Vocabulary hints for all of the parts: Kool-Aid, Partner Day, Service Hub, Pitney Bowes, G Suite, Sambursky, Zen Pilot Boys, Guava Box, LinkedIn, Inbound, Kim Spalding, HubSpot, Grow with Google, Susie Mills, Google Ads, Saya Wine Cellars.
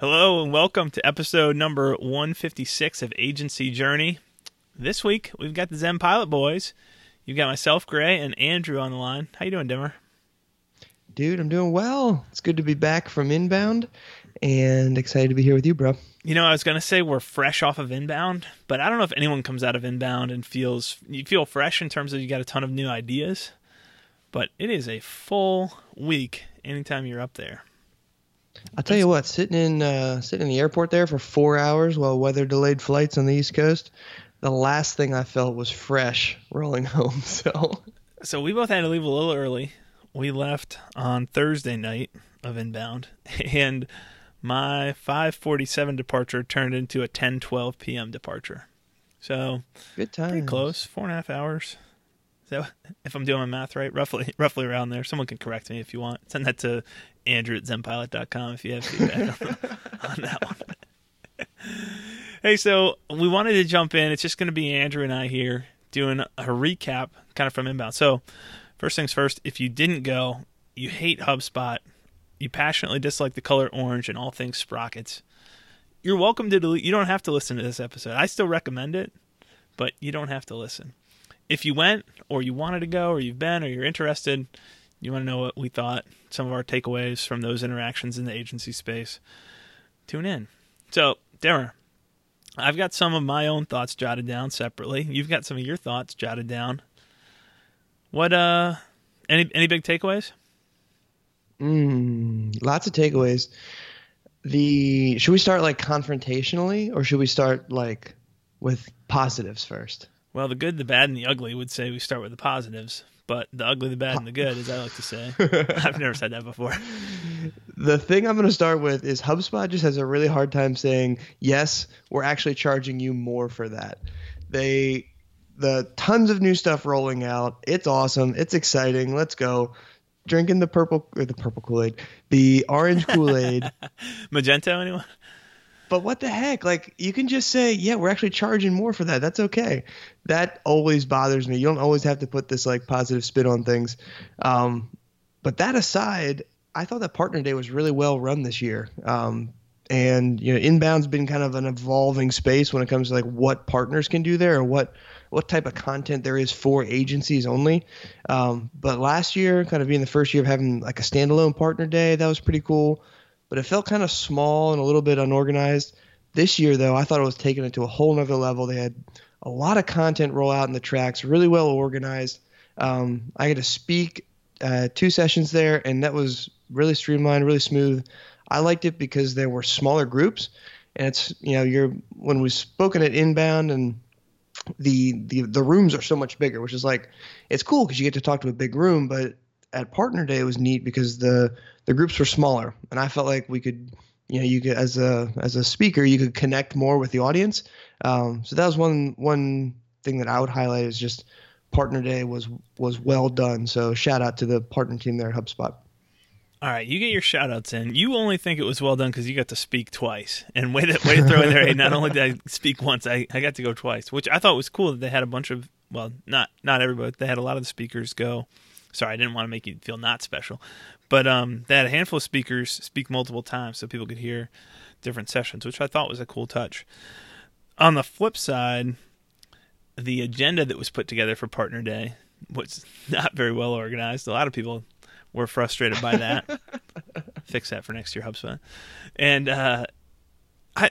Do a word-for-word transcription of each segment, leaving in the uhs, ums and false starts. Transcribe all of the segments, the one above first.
Hello and welcome to episode number one fifty-six of Agency Journey. This week we've got the Zen Pilot Boys. You've got myself, Gray, and Andrew on the line. How you doing, Dimmer? Dude, I'm doing well. It's good to be back from Inbound and excited to be here with you, bro. You know, I was going to say we're fresh off of Inbound, but I don't know if anyone comes out of Inbound and feels you feel fresh in terms of you got a ton of new ideas, but it is a full week anytime you're up there. I'll tell you what, sitting in uh, sitting in the airport there for four hours while weather delayed flights on the East Coast, the last thing I felt was fresh rolling home. So, so we both had to leave a little early. We left on Thursday night of Inbound, and my five forty-seven departure turned into a ten twelve p.m. departure. So, good time. Pretty close, four and a half hours. So, if I'm doing my math right, roughly roughly around there. Someone can correct me if you want. Send that to Andrew at zen pilot dot com if you have feedback on, on that one. Hey, so we wanted to jump in. It's just going to be Andrew and I here doing a recap kind of from Inbound. So first things first, if you didn't go, you hate HubSpot, you passionately dislike the color orange and all things sprockets, you're welcome to delete. You don't have to listen to this episode. I still recommend it, but you don't have to listen. If you went or you wanted to go or you've been or you're interested, you want to know what we thought, some of our takeaways from those interactions in the agency space, tune in. So, Dimmer, I've got some of my own thoughts jotted down separately. You've got some of your thoughts jotted down. What, uh, any any big takeaways? Mm, lots of takeaways. The should we start like confrontationally or should we start like with positives first? Well, the good, the bad, and the ugly would say we start with the positives, but the ugly, the bad, and the good, as I like to say. I've never said that before. The thing I'm going to start with is HubSpot just has a really hard time saying, yes, we're actually charging you more for that. They, the tons of new stuff rolling out. It's awesome. It's exciting. Let's go. Drinking the purple, or the purple Kool-Aid, the orange Kool-Aid. Magenta, anyone? But what the heck? Like, you can just say, yeah, we're actually charging more for that. That's okay. That always bothers me. You don't always have to put this like positive spin on things. Um, but that aside, I thought that Partner Day was really well run this year. Um, and you know, Inbound's been kind of an evolving space when it comes to like what partners can do there or what what type of content there is for agencies only. Um, but last year, kind of being the first year of having like a standalone Partner Day, that was pretty cool. But it felt kind of small and a little bit unorganized. This year, though, I thought it was taken it to a whole nother level. They had a lot of content roll out in the tracks, really well organized. Um, I got to speak uh, two sessions there, and that was really streamlined, really smooth. I liked it because there were smaller groups, and it's you know you're when we've spoken at Inbound and the the the rooms are so much bigger, which is like it's cool because you get to talk to a big room, but at Partner Day, it was neat because the, the groups were smaller, and I felt like we could, you know, you could as a as a speaker, you could connect more with the audience. Um, so that was one one thing that I would highlight is just Partner Day was was well done. So shout out to the partner team there at HubSpot. All right, you get your shout outs in. You only think it was well done because you got to speak twice. And way to, way to throw in there, hey, not only did I speak once, I, I got to go twice, which I thought was cool that they had a bunch of well, not not everybody, they had a lot of the speakers go. Sorry, I didn't want to make you feel not special. But um, they had a handful of speakers speak multiple times so people could hear different sessions, which I thought was a cool touch. On the flip side, the agenda that was put together for Partner Day was not very well organized. A lot of people were frustrated by that. Fix that for next year, HubSpot. And uh, I,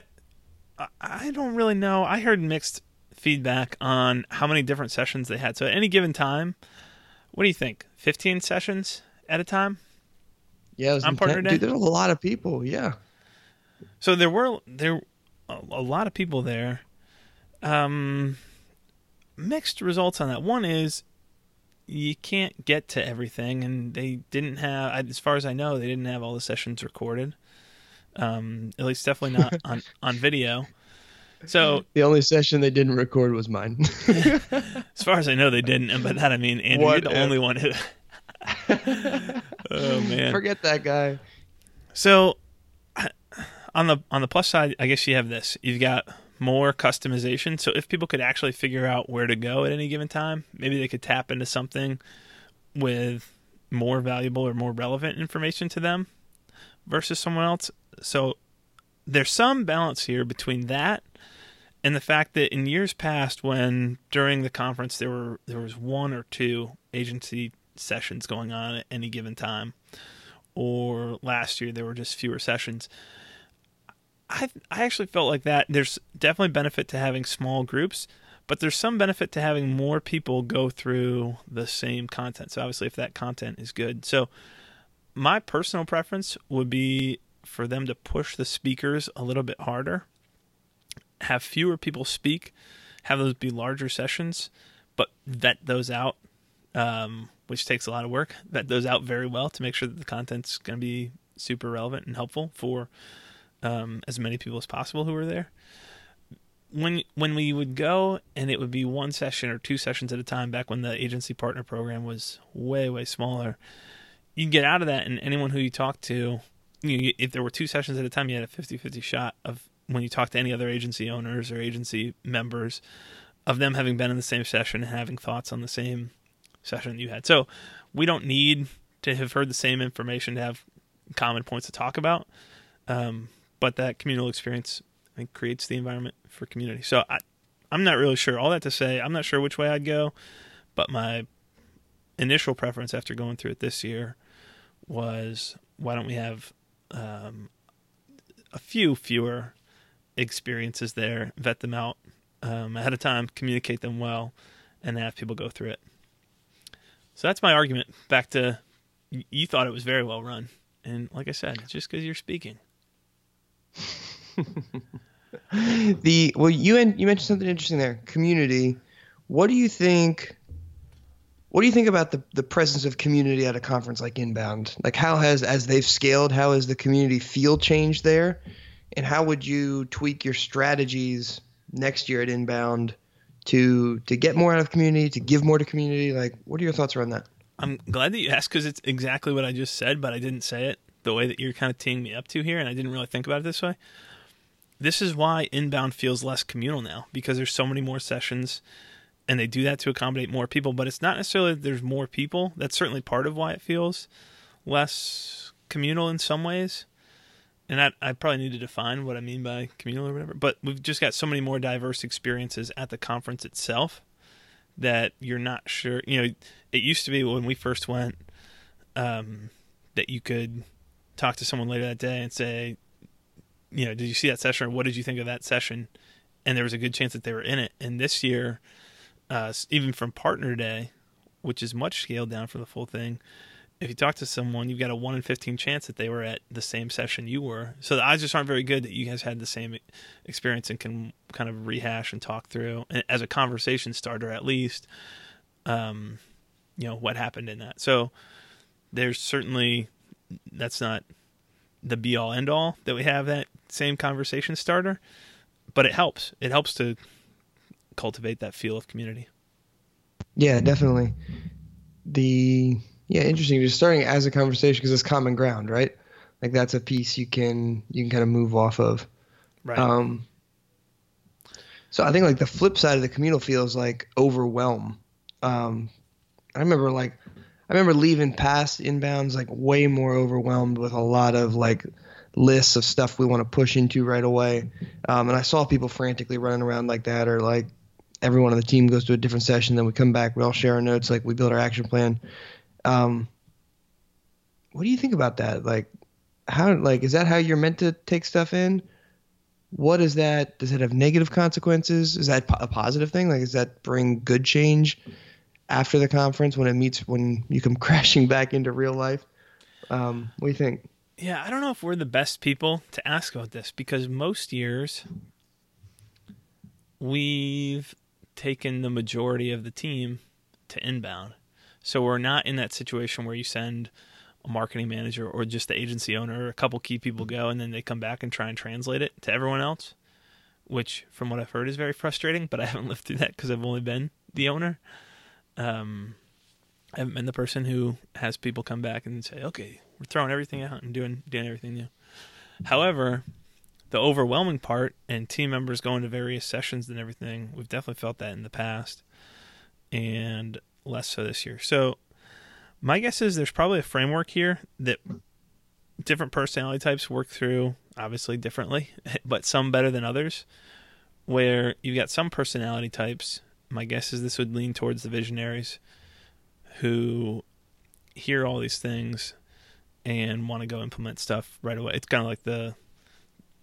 I don't really know. I heard mixed feedback on how many different sessions they had. So at any given time, what do you think? fifteen sessions at a time? Yeah, it was on Partner Day? Dude, there's a lot of people, yeah. So there were there a lot of people there. Um, mixed results on that. One is you can't get to everything, and they didn't have, as far as I know, they didn't have all the sessions recorded. Um, at least definitely not on, on video. So the only session they didn't record was mine. As far as I know, they didn't, and by that I mean Andrew, what you're the if... only one who. Oh man, forget that guy. So, on the on the plus side, I guess you have this. You've got more customization. So if people could actually figure out where to go at any given time, maybe they could tap into something with more valuable or more relevant information to them versus someone else. So there's some balance here between that and the fact that in years past, when during the conference there were there was one or two agency sessions going on at any given time, or last year there were just fewer sessions, I I actually felt like that. There's definitely benefit to having small groups, but there's some benefit to having more people go through the same content. So obviously if that content is good. So my personal preference would be for them to push the speakers a little bit harder, have fewer people speak, have those be larger sessions, but vet those out, um, which takes a lot of work, vet those out very well to make sure that the content's going to be super relevant and helpful for um, as many people as possible who are there. When when we would go and it would be one session or two sessions at a time, back when the agency partner program was way, way smaller, you'd get out of that and anyone who you talked to, you, if there were two sessions at a time, you had a fifty-fifty shot of, when you talk to any other agency owners or agency members, of them having been in the same session and having thoughts on the same session you had. So we don't need to have heard the same information to have common points to talk about. Um, but that communal experience, I think, creates the environment for community. So I, I'm not really sure. All that to say, I'm not sure which way I'd go, but my initial preference after going through it this year was, why don't we have um, a few fewer experiences there, vet them out um, ahead of time, communicate them well, and have people go through it. So that's my argument. Back to, you thought it was very well run. And like I said, it's just because you're speaking. the Well, you you mentioned something interesting there, community. What do you think What do you think about the, the presence of community at a conference like Inbound? Like, how has, as they've scaled, how has the community feel changed there? And how would you tweak your strategies next year at Inbound to to get more out of community, to give more to community? Like, what are your thoughts around that? I'm glad that you asked, because it's exactly what I just said, but I didn't say it the way that you're kind of teeing me up to here, and I didn't really think about it this way. This is why Inbound feels less communal now, because there's so many more sessions, and they do that to accommodate more people. But it's not necessarily that there's more people. That's certainly part of why it feels less communal in some ways. And I, I probably need to define what I mean by communal or whatever, but we've just got so many more diverse experiences at the conference itself that you're not sure. You know, it used to be when we first went um, that you could talk to someone later that day and say, you know, did you see that session, or what did you think of that session? And there was a good chance that they were in it. And this year, uh, even from Partner Day, which is much scaled down for the full thing, if you talk to someone, you've got a one in fifteen chance that they were at the same session you were. So the odds just aren't very good that you guys had the same experience and can kind of rehash and talk through, and as a conversation starter at least, um, you know, what happened in that. So there's certainly, that's not the be-all, end-all that we have that same conversation starter, but it helps. It helps to cultivate that feel of community. Yeah, definitely. The... Yeah, interesting. Just starting as a conversation, because it's common ground, right? Like, that's a piece you can you can kind of move off of. Right. Um, so I think, like, the flip side of the communal feel is, like, overwhelm. Um, I remember like I remember leaving past Inbounds like way more overwhelmed with a lot of like lists of stuff we want to push into right away. Um, and I saw people frantically running around like that, or like everyone on the team goes to a different session, then we come back, we all share our notes, like we build our action plan. Um, what do you think about that? Like, how, like, is that how you're meant to take stuff in? What is that? Does it have negative consequences? Is that a positive thing? Like, does that bring good change after the conference when it meets, when you come crashing back into real life? Um, what do you think? Yeah. I don't know if we're the best people to ask about this, because most years we've taken the majority of the team to Inbound. So we're not in that situation where you send a marketing manager or just the agency owner, or a couple key people go, and then they come back and try and translate it to everyone else, which from what I've heard is very frustrating, but I haven't lived through that because I've only been the owner. Um, I haven't been the person who has people come back and say, okay, we're throwing everything out and doing, doing everything new. However, the overwhelming part and team members going to various sessions and everything, we've definitely felt that in the past. And less so this year. So my guess is there's probably a framework here that different personality types work through. obviously differently, but some better than others, where you've got some personality types. My guess is this would lean towards the visionaries who hear all these things and want to go implement stuff right away. It's kind of like the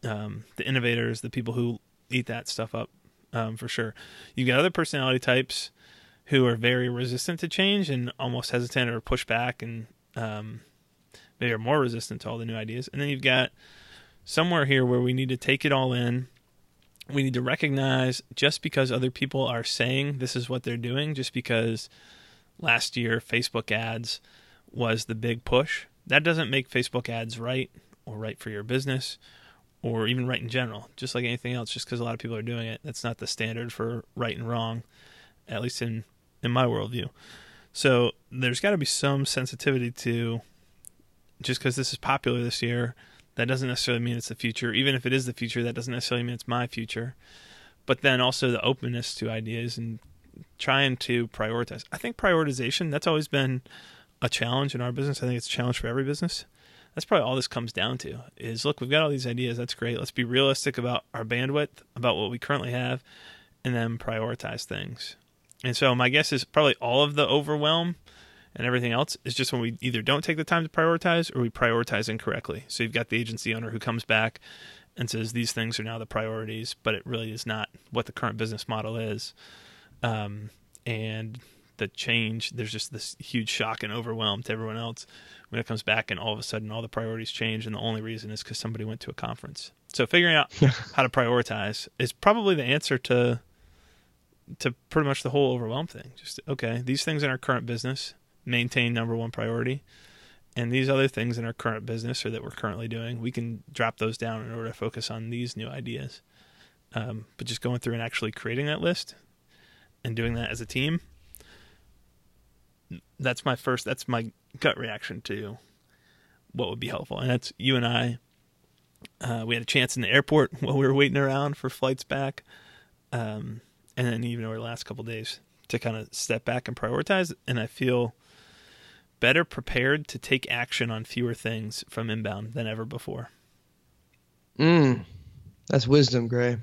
um, the innovators, the people who eat that stuff up um, for sure. You've got other personality types who are very resistant to change and almost hesitant or push back and um, maybe are more resistant to all the new ideas. And then you've got somewhere here where we need to take it all in. We need to recognize just because other people are saying this is what they're doing, just because last year Facebook ads was the big push, that doesn't make Facebook ads right or right for your business or even right in general. Just like anything else, just because a lot of people are doing it, that's not the standard for right and wrong, at least in, in my worldview. So there's got to be some sensitivity to just because this is popular this year, that doesn't necessarily mean it's the future. Even if it is the future, that doesn't necessarily mean it's my future. But then also the openness to ideas and trying to prioritize. I think prioritization, that's always been a challenge in our business. I think it's a challenge for every business. That's probably all this comes down to is, look, we've got all these ideas. That's great. Let's be realistic about our bandwidth, about what we currently have, and then prioritize things. And so my guess is probably all of the overwhelm and everything else is just when we either don't take the time to prioritize or we prioritize incorrectly. So you've got the agency owner who comes back and says these things are now the priorities, but it really is not what the current business model is. Um, and the change, there's just this huge shock and overwhelm to everyone else when it comes back and all of a sudden all the priorities change and the only reason is because somebody went to a conference. So figuring out how to prioritize is probably the answer to to pretty much the whole overwhelm thing. Just, okay, these things in our current business maintain number one priority, and these other things in our current business or that we're currently doing, we can drop those down in order to focus on these new ideas. Um, but just going through and actually creating that list and doing that as a team, that's my first, that's my gut reaction to what would be helpful. And that's you and I, uh, we had a chance in the airport while we were waiting around for flights back. Um, and then even over the last couple of days to kind of step back and prioritize. And I feel better prepared to take action on fewer things from Inbound than ever before. Mm, that's wisdom, Gray.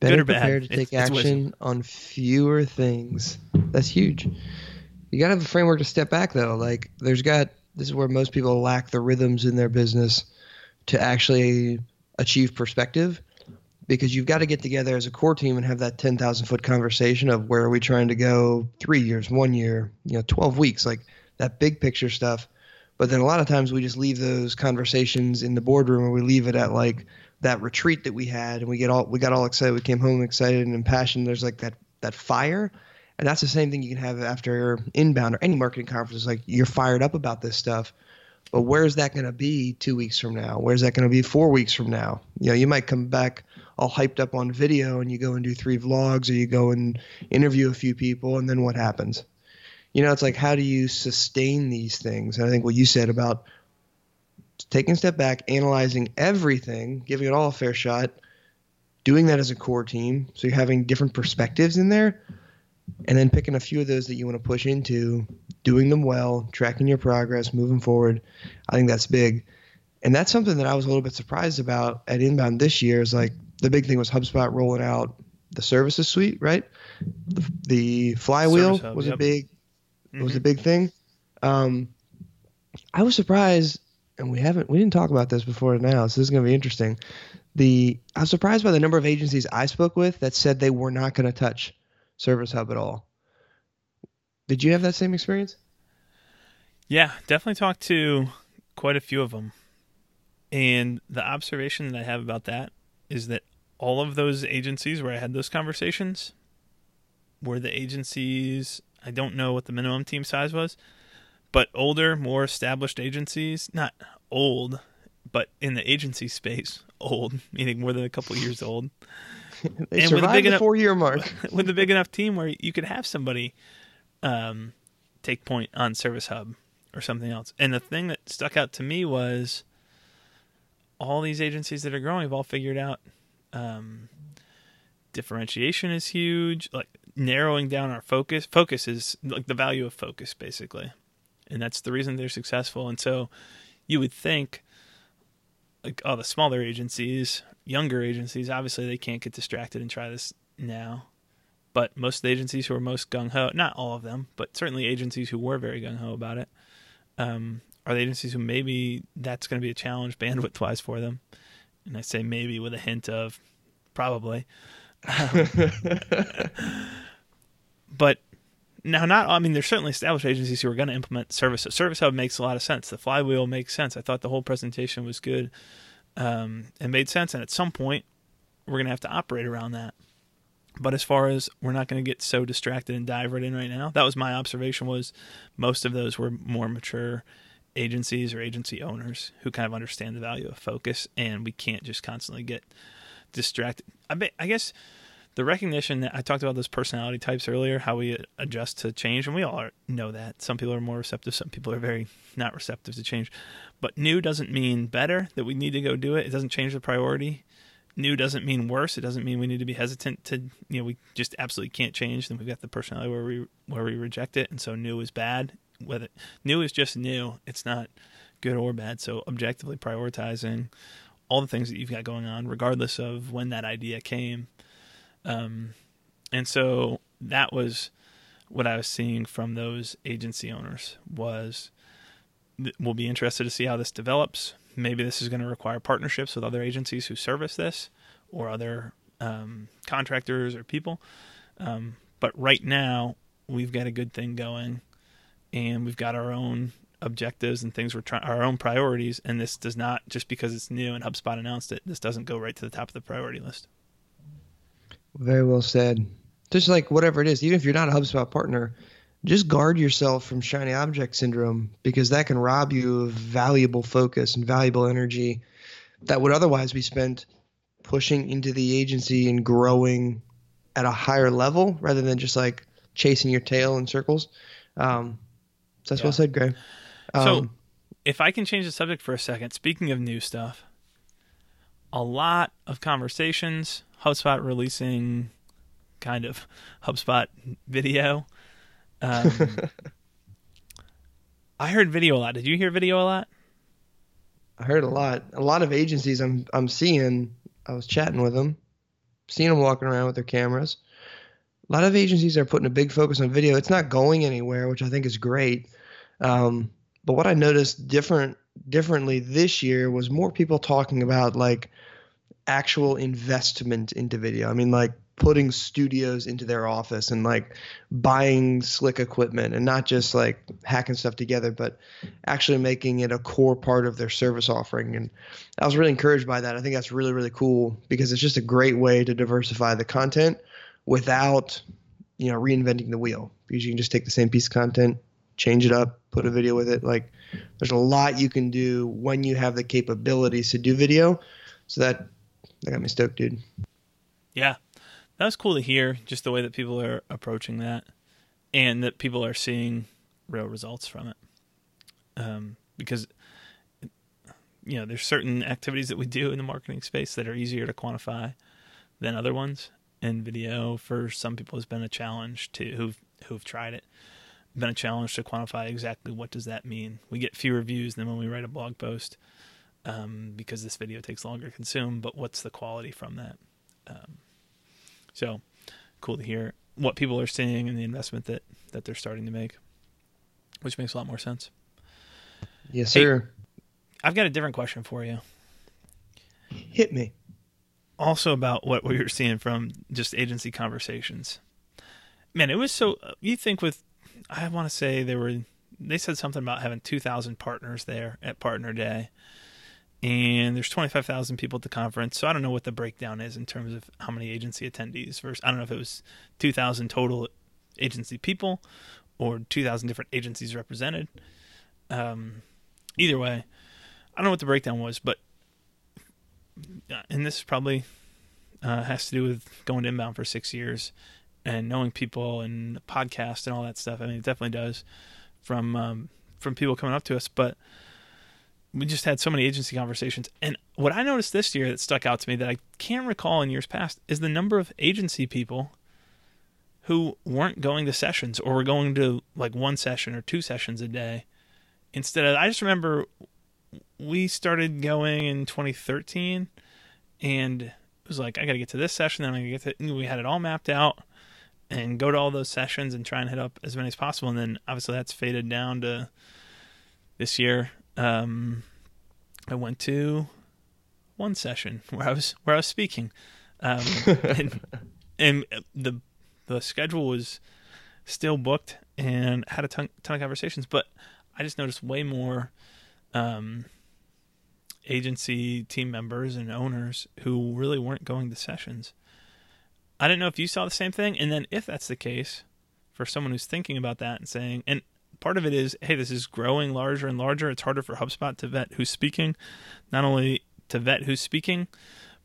Better prepared to take it's, it's action wisdom. on fewer things. That's huge. You got to have a framework to step back, though. Like, there's got this is where most people lack the rhythms in their business to actually achieve perspective, because you've got to get together as a core team and have that ten thousand foot conversation of where are we trying to go three years, one year, you know, twelve weeks, like that big picture stuff. But then a lot of times we just leave those conversations in the boardroom, or we leave it at like that retreat that we had, and we get all we got all excited. We came home excited and impassioned. There's like that that fire, and that's the same thing you can have after Inbound or any marketing conference. Like, you're fired up about this stuff, but where's that going to be two weeks from now? Where's that going to be four weeks from now? You know, you might come back all hyped up on video, and you go and do three vlogs, or you go and interview a few people, and then what happens? You know, it's like, how do you sustain these things? And I think what you said about taking a step back, analyzing everything, giving it all a fair shot, doing that as a core team, so you're having different perspectives in there, and then picking a few of those that you want to push into, doing them well, tracking your progress, moving forward. I think that's big. And that's something that I was a little bit surprised about at Inbound this year, is like, the big thing was HubSpot rolling out the services suite, right? The, the flywheel hub, was yep. a big mm-hmm. was a big thing. Um, I was surprised, and we haven't we didn't talk about this before now, so this is going to be interesting. The I was surprised by the number of agencies I spoke with that said they were not going to touch Service Hub at all. Did you have that same experience? Yeah, definitely talked to quite a few of them, and the observation that I have about that is that all of those agencies where I had those conversations were the agencies, I don't know what the minimum team size was, but older, more established agencies, not old, but in the agency space, old, meaning more than a couple years old. They and survived with a big the enough, four-year mark. With a big enough team where you could have somebody um, take point on Service Hub or something else. And the thing that stuck out to me was, all these agencies that are growing have all figured out um, differentiation is huge. Like, narrowing down our focus. Focus is like the value of focus, basically. And that's the reason they're successful. And so you would think like all the smaller agencies, younger agencies, obviously they can't get distracted and try this now. But most of the agencies who are most gung-ho, not all of them, but certainly agencies who were very gung-ho about it, um, are the agencies who maybe that's going to be a challenge bandwidth-wise for them. And I say maybe with a hint of probably. Um, but now not, I mean, there's certainly established agencies who are going to implement Service Hub. Service Hub makes a lot of sense. The flywheel makes sense. I thought the whole presentation was good um, and made sense. And at some point, we're going to have to operate around that. But as far as we're not going to get so distracted and dive right in right now, that was my observation, was most of those were more mature agencies or agency owners who kind of understand the value of focus, and we can't just constantly get distracted. I, be, I guess the recognition that I talked about, those personality types earlier, how we adjust to change, and we all are, know that. Some people are more receptive. Some people are very not receptive to change. But new doesn't mean better, that we need to go do it. It doesn't change the priority. New doesn't mean worse. It doesn't mean we need to be hesitant to, you know, we just absolutely can't change. Then we've got the personality where we where we reject it, and so new is bad. Whether new is just new, it's not good or bad. So objectively prioritizing all the things that you've got going on, regardless of when that idea came. Um, and so that was what I was seeing from those agency owners. Was we'll be interested to see how this develops. Maybe this is going to require partnerships with other agencies who service this, or other um, contractors or people. Um, but right now, we've got a good thing going, and we've got our own objectives and things we're trying, our own priorities. And this does not, just because it's new and HubSpot announced it, this doesn't go right to the top of the priority list. Very well said. Just like whatever it is, even if you're not a HubSpot partner, just guard yourself from shiny object syndrome, because that can rob you of valuable focus and valuable energy that would otherwise be spent pushing into the agency and growing at a higher level rather than just like chasing your tail in circles. Um, that's yeah. Well said, Greg. Um, so if I can change the subject for a second, speaking of new stuff, a lot of conversations, HubSpot releasing kind of HubSpot video. um, I heard video a lot. Did you hear video a lot? I heard a lot. A lot of agencies I'm I'm seeing, I was chatting with them, seeing them walking around with their cameras. A lot of agencies are putting a big focus on video. It's not going anywhere, which I think is great. Um, but what I noticed different differently this year was more people talking about like actual investment into video. I mean, like putting studios into their office and like buying slick equipment and not just like hacking stuff together, but actually making it a core part of their service offering. And I was really encouraged by that. I think that's really, really cool, because it's just a great way to diversify the content without, you know, reinventing the wheel, because you can just take the same piece of content, change it up, put a video with it. Like there's a lot you can do when you have the capabilities to do video. So that, that got me stoked, dude. Yeah. That was cool to hear, just the way that people are approaching that, and that people are seeing real results from it. Um, because, you know, there's certain activities that we do in the marketing space that are easier to quantify than other ones. And video, for some people, has been a challenge to who've who've tried it, been a challenge to quantify exactly what does that mean. We get fewer views than when we write a blog post um, because this video takes longer to consume. But what's the quality from that? Um, So cool to hear what people are seeing and the investment that, that they're starting to make, which makes a lot more sense. Yes, sir. Hey, I've got a different question for you. Hit me. Also about what we were seeing from just agency conversations. Man, it was so, you think with, I want to say they were, they said something about having two thousand partners there at Partner Day. And there's twenty-five thousand people at the conference. So I don't know what the breakdown is in terms of how many agency attendees versus, I don't know if it was two thousand total agency people or two thousand different agencies represented. Um, either way, I don't know what the breakdown was, but, and this probably uh, has to do with going to Inbound for six years and knowing people and podcasts and all that stuff. I mean, it definitely does from, um, from people coming up to us, but we just had so many agency conversations. And what I noticed this year that stuck out to me that I can't recall in years past is the number of agency people who weren't going to sessions or were going to like one session or two sessions a day. Instead of, I just remember we started going in twenty thirteen, and it was like, I got to get to this session, then I got to get to, we had it all mapped out, and go to all those sessions and try and hit up as many as possible. And then obviously that's faded down to this year. Um, I went to one session where I was, where I was speaking, um, and, and the, the schedule was still booked and had a ton, ton of conversations, but I just noticed way more, um, agency team members and owners who really weren't going to sessions. I don't know if you saw the same thing. And then if that's the case, for someone who's thinking about that and saying, and part of it is, hey, this is growing larger and larger. It's harder for HubSpot to vet who's speaking, not only to vet who's speaking,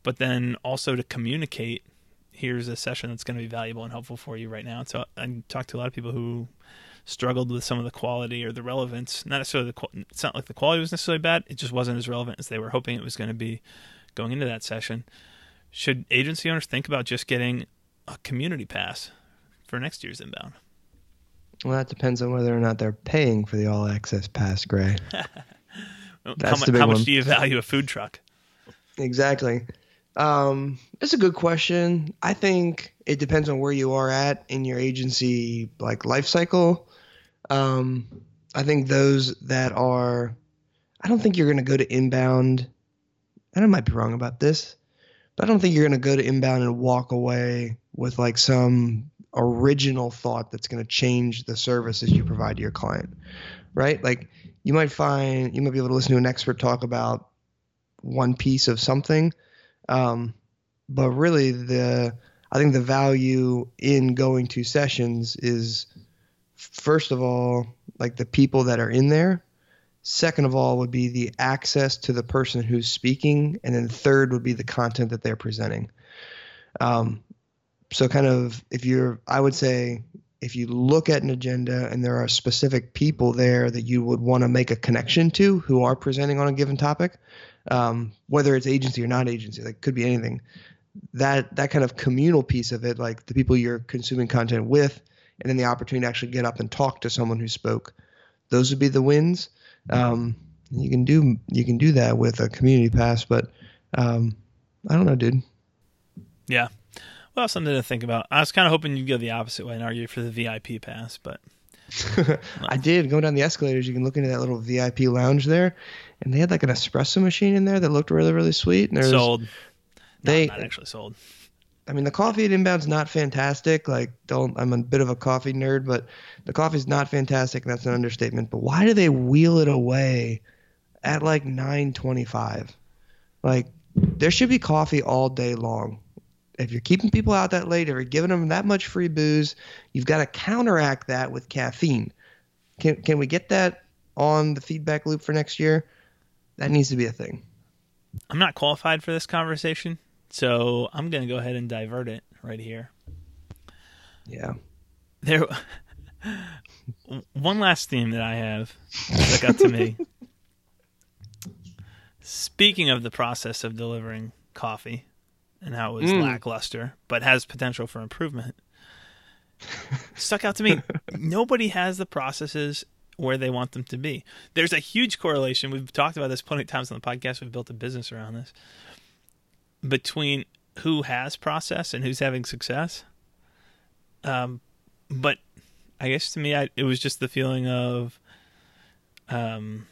but then also to communicate, here's a session that's going to be valuable and helpful for you right now. And so I talked to a lot of people who struggled with some of the quality or the relevance. Not necessarily the, it's not like the quality was necessarily bad. It just wasn't as relevant as they were hoping it was going to be going into that session. Should agency owners think about just getting a community pass for next year's Inbound? Well, that depends on whether or not they're paying for the all access pass, Gray. That's how, the big how much one. Do you value a food truck? Exactly. Um, it's a good question. I think it depends on where you are at in your agency, like life cycle. Um, I think those that are, I don't think you're going to go to Inbound. And I might be wrong about this. But I don't think you're going to go to Inbound and walk away with like some original thought that's going to change the services you provide to your client, right? Like you might find, you might be able to listen to an expert talk about one piece of something. Um, but really the, I think the value in going to sessions is, first of all, like the people that are in there. Second of all would be the access to the person who's speaking. And then third would be the content that they're presenting. Um, so kind of if you're, I would say if you look at an agenda and there are specific people there that you would want to make a connection to who are presenting on a given topic, um, whether it's agency or not agency, like could be anything, that, that kind of communal piece of it, like the people you're consuming content with, and then the opportunity to actually get up and talk to someone who spoke, those would be the wins. Um, you can do, you can do that with a community pass, but, um, I don't know, dude. Yeah. Well, something to think about. I was kind of hoping you'd go the opposite way and argue for the V I P pass, but well. I did go down the escalators. You can look into that little V I P lounge there, and they had like an espresso machine in there that looked really, really sweet. And sold. No, they not actually sold. I mean, the coffee at Inbound's not fantastic. Like, don't, I'm a bit of a coffee nerd, but the coffee's not fantastic, and that's an understatement. But why do they wheel it away at like nine twenty-five? Like, there should be coffee all day long. If you're keeping people out that late, or you're giving them that much free booze, you've got to counteract that with caffeine. Can can we get that on the feedback loop for next year? That needs to be a thing. I'm not qualified for this conversation. So I'm going to go ahead and divert it right here. Yeah. There. One last theme that I have stuck out to me. Speaking of the process of delivering coffee and how it was mm. lackluster, but has potential for improvement, stuck out to me. Nobody has the processes where they want them to be. There's a huge correlation. We've talked about this plenty of times on the podcast. We've built a business around this. Between who has process and who's having success. Um, but I guess to me, I, it was just the feeling of um,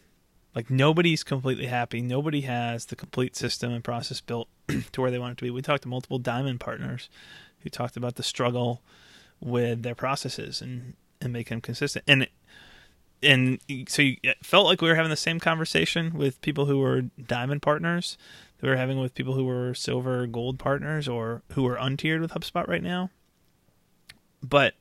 like nobody's completely happy. Nobody has the complete system and process built to where they want it to be. We talked to multiple Diamond partners who talked about the struggle with their processes and, and make them consistent. And, and so you, it felt like we were having the same conversation with people who were Diamond partners we were having with people who were silver gold partners or who are untiered with HubSpot right now. But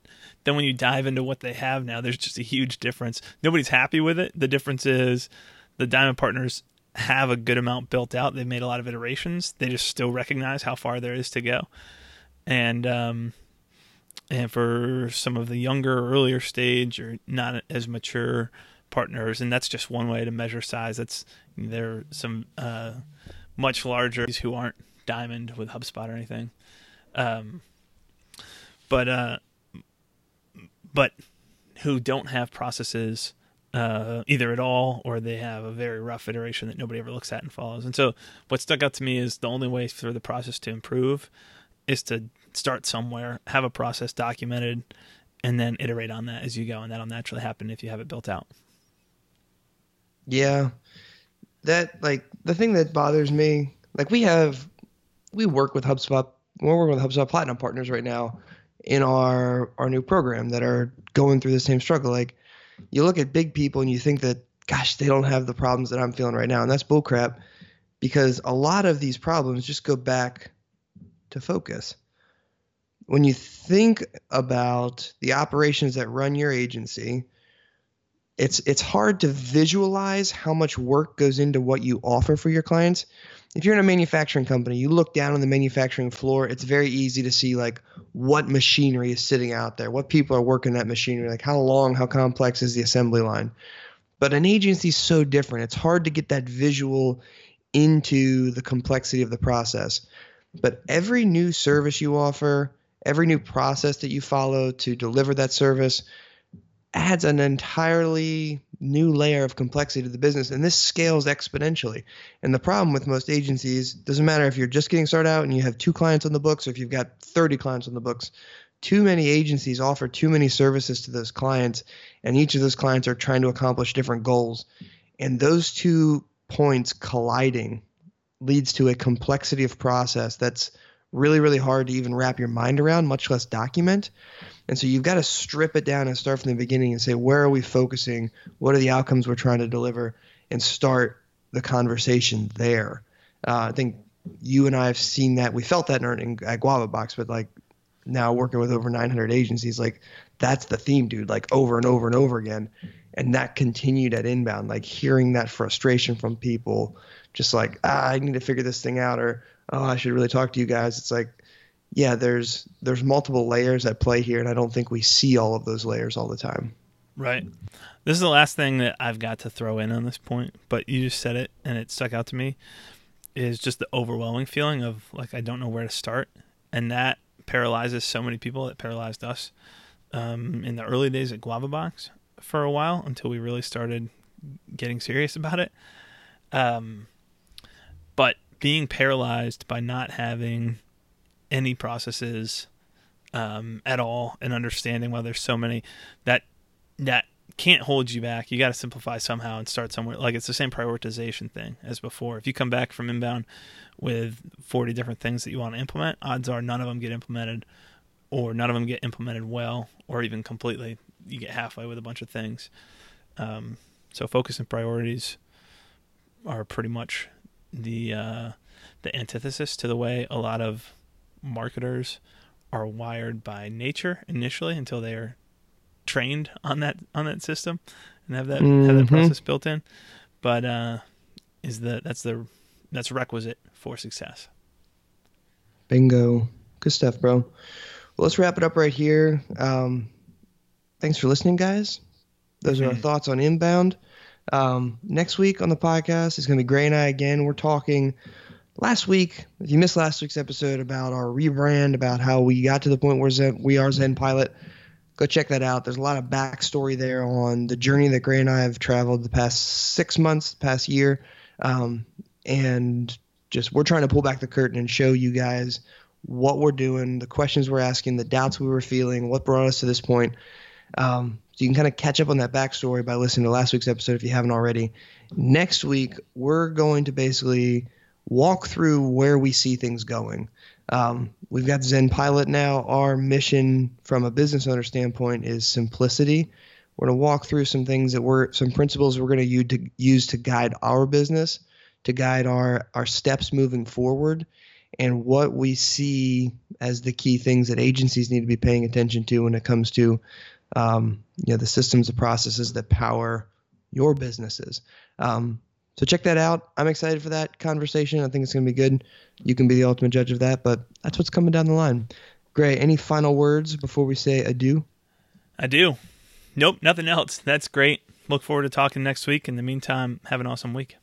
then when you dive into what they have now, there's just a huge difference. Nobody's happy with it. The difference is the Diamond partners have a good amount built out. They've made a lot of iterations. They just still recognize how far there is to go. And, um, and for some of the younger, earlier stage or not as mature partners, and that's just one way to measure size. That's there are some, uh, much larger who aren't Diamond with HubSpot or anything. Um, but, uh, but who don't have processes uh, either at all, or they have a very rough iteration that nobody ever looks at and follows. And so what stuck out to me is the only way for the process to improve is to start somewhere, have a process documented, and then iterate on that as you go. And that'll naturally happen if you have it built out. Yeah. That, like, the thing that bothers me, like, we have, we work with HubSpot, we're working with HubSpot Platinum partners right now in our, our new program that are going through the same struggle. Like, you look at big people and you think that, gosh, they don't have the problems that I'm feeling right now. And that's bullcrap, because a lot of these problems just go back to focus. When you think about the operations that run your agency, it's it's hard to visualize how much work goes into what you offer for your clients. If you're in a manufacturing company, you look down on the manufacturing floor, it's very easy to see, like, what machinery is sitting out there, what people are working that machinery, like how long, how complex is the assembly line. But an agency is so different. It's hard to get that visual into the complexity of the process. But every new service you offer, every new process that you follow to deliver that service adds an entirely new layer of complexity to the business, and this scales exponentially. And the problem with most agencies, doesn't matter if you're just getting started out and you have two clients on the books or if you've got thirty clients on the books, too many agencies offer too many services to those clients, and each of those clients are trying to accomplish different goals. And those two points colliding leads to a complexity of process that's really, really hard to even wrap your mind around, much less document. And so you've got to strip it down and start from the beginning and say, where are we focusing? What are the outcomes we're trying to deliver? And start the conversation there. Uh, I think you and I have seen that. We felt that in, at Guava Box, but like now working with over nine hundred agencies, like that's the theme, dude, like over and over and over again. And that continued at Inbound, like hearing that frustration from people, just like, ah, I need to figure this thing out, or oh, I should really talk to you guys. It's like, yeah, there's there's multiple layers at play here, and I don't think we see all of those layers all the time. Right. This is the last thing that I've got to throw in on this point, but you just said it, and it stuck out to me, is just the overwhelming feeling of, like, I don't know where to start, and that paralyzes so many people. It paralyzed us um, in the early days at Guava Box for a while until we really started getting serious about it. Um, but being paralyzed by not having any processes um, at all, and understanding why there's so many, that that can't hold you back. You got to simplify somehow and start somewhere. Like, it's the same prioritization thing as before. If you come back from Inbound with forty different things that you want to implement, odds are none of them get implemented, or none of them get implemented well, or even completely. You get halfway with a bunch of things. Um, so focus and priorities are pretty much the uh, the antithesis to the way a lot of marketers are wired by nature initially, until they are trained on that on that system and have that mm-hmm. have that process built in. But uh, is the that's the that's requisite for success. Bingo, good stuff, bro. Well, let's wrap it up right here. Um, thanks for listening, guys. Those mm-hmm. are our thoughts on Inbound. Um, next week on the podcast, it's going to be Gray and I again. We're talking last week, if you missed last week's episode, about our rebrand, about how we got to the point where Zen, we are Zen Pilot. Go check that out. There's a lot of backstory there on the journey that Gray and I have traveled the past six months, past year. Um, and just, we're trying to pull back the curtain and show you guys what we're doing, the questions we're asking, the doubts we were feeling, what brought us to this point. Um, so you can kind of catch up on that backstory by listening to last week's episode if you haven't already. Next week, we're going to basically walk through where we see things going. Um, we've got Zen Pilot now. Our mission from a business owner standpoint is simplicity. We're going to walk through some things that we're, some principles we're going to use to, use to guide our business, to guide our, our steps moving forward, and what we see as the key things that agencies need to be paying attention to when it comes to Um, you know, the systems and processes that power your businesses. Um, so check that out. I'm excited for that conversation. I think it's going to be good. You can be the ultimate judge of that, but that's what's coming down the line. Gray, any final words before we say adieu? Adieu. Nope, nothing else. That's great. Look forward to talking next week. In the meantime, have an awesome week.